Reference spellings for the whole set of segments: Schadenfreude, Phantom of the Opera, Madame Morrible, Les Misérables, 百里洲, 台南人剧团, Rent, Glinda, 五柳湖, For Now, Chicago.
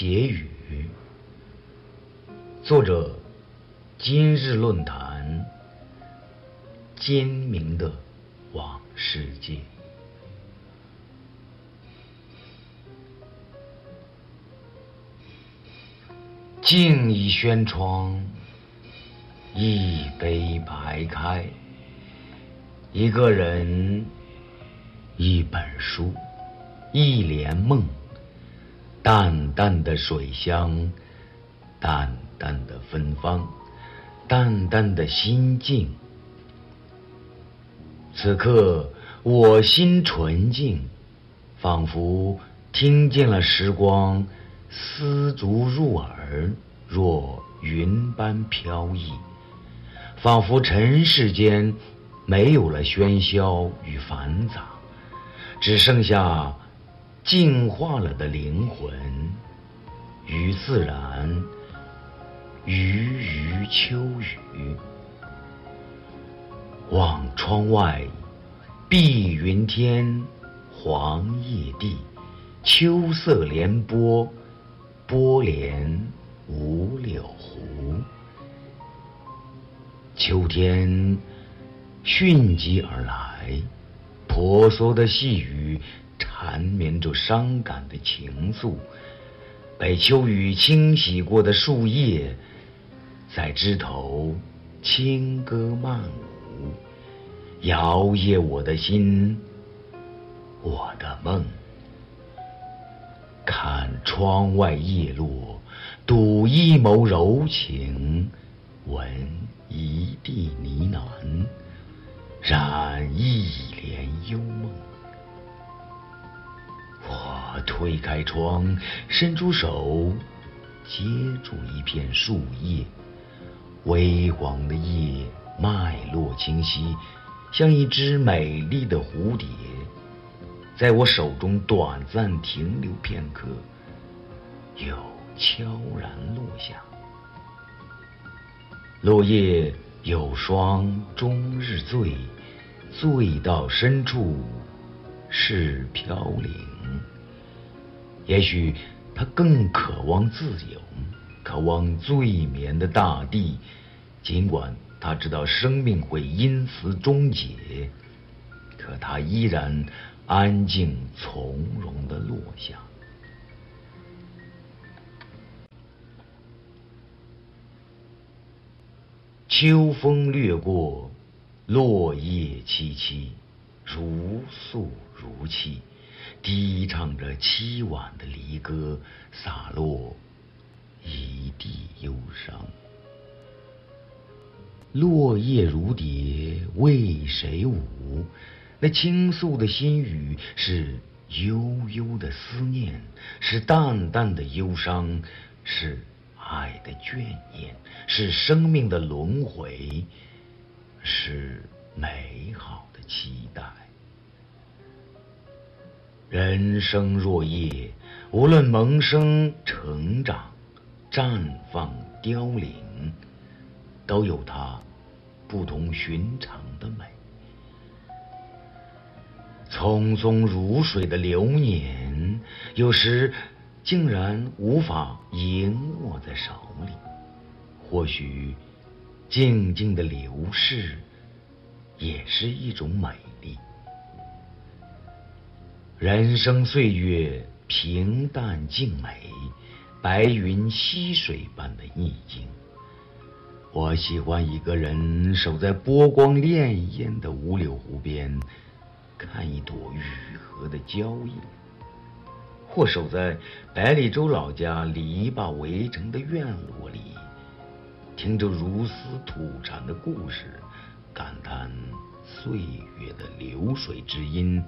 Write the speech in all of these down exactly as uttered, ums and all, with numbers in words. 斜语，作者今日论坛尖明的往世界。静倚轩窗，一杯白开，一个人，一本书，一帘梦，淡淡的水香，淡淡的芬芳，淡淡的心境。此刻我心纯净，仿佛听见了时光丝竹入耳，若云般飘逸，仿佛尘世间没有了喧嚣与繁杂，只剩下净化了的灵魂与自然，鱼鱼秋雨。望窗外，碧云天，黄叶地，秋色连波，波连五柳湖。秋天迅疾而来，婆娑的细雨缠绵着伤感的情愫，被秋雨清洗过的树叶在枝头轻歌曼舞，摇曳我的心，我的梦。看窗外叶落，睹一眸柔情，闻一地呢喃，染一帘幽梦。我推开窗，伸出手接住一片树叶，微黄的叶脉络清晰，像一只美丽的蝴蝶，在我手中短暂停留片刻，又悄然落下。落叶有双终日醉，醉到深处是飘零。也许他更渴望自由，渴望醉眠的大地，尽管他知道生命会因此终结，可他依然安静从容地落下。秋风掠过，落叶萋萋，如诉如泣，低唱着凄婉的离歌，洒落一地忧伤。落叶如蝶为谁舞？那倾诉的心语是悠悠的思念，是淡淡的忧伤，是爱的眷念，是生命的轮回，是美好的期待。人生若叶，无论萌生、成长、绽放、凋零，都有它不同寻常的美。匆匆如水的流年，有时竟然无法盈握在手里，或许静静的流逝也是一种美丽。人生岁月平淡静美，白云溪水般的意境。我喜欢一个人守在波光潋滟的五柳湖边，看一朵雨荷的娇艳，或守在百里洲老家篱笆围成的院落里，听着如丝吐禅的故事，感叹岁月的流水之音，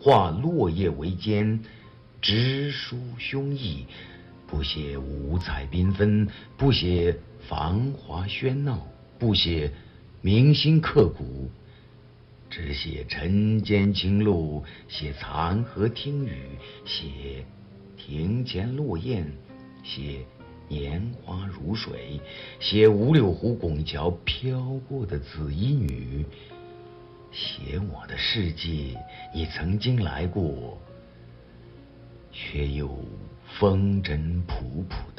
化落叶为笺，直抒胸臆，不写五彩缤纷，不写繁华喧闹，不写铭心刻骨，只写晨间清露，写残荷听雨，写庭前落雁，写年花如水，写五柳湖拱桥飘过的紫衣女，写我的世界，你曾经来过，却又风尘仆仆。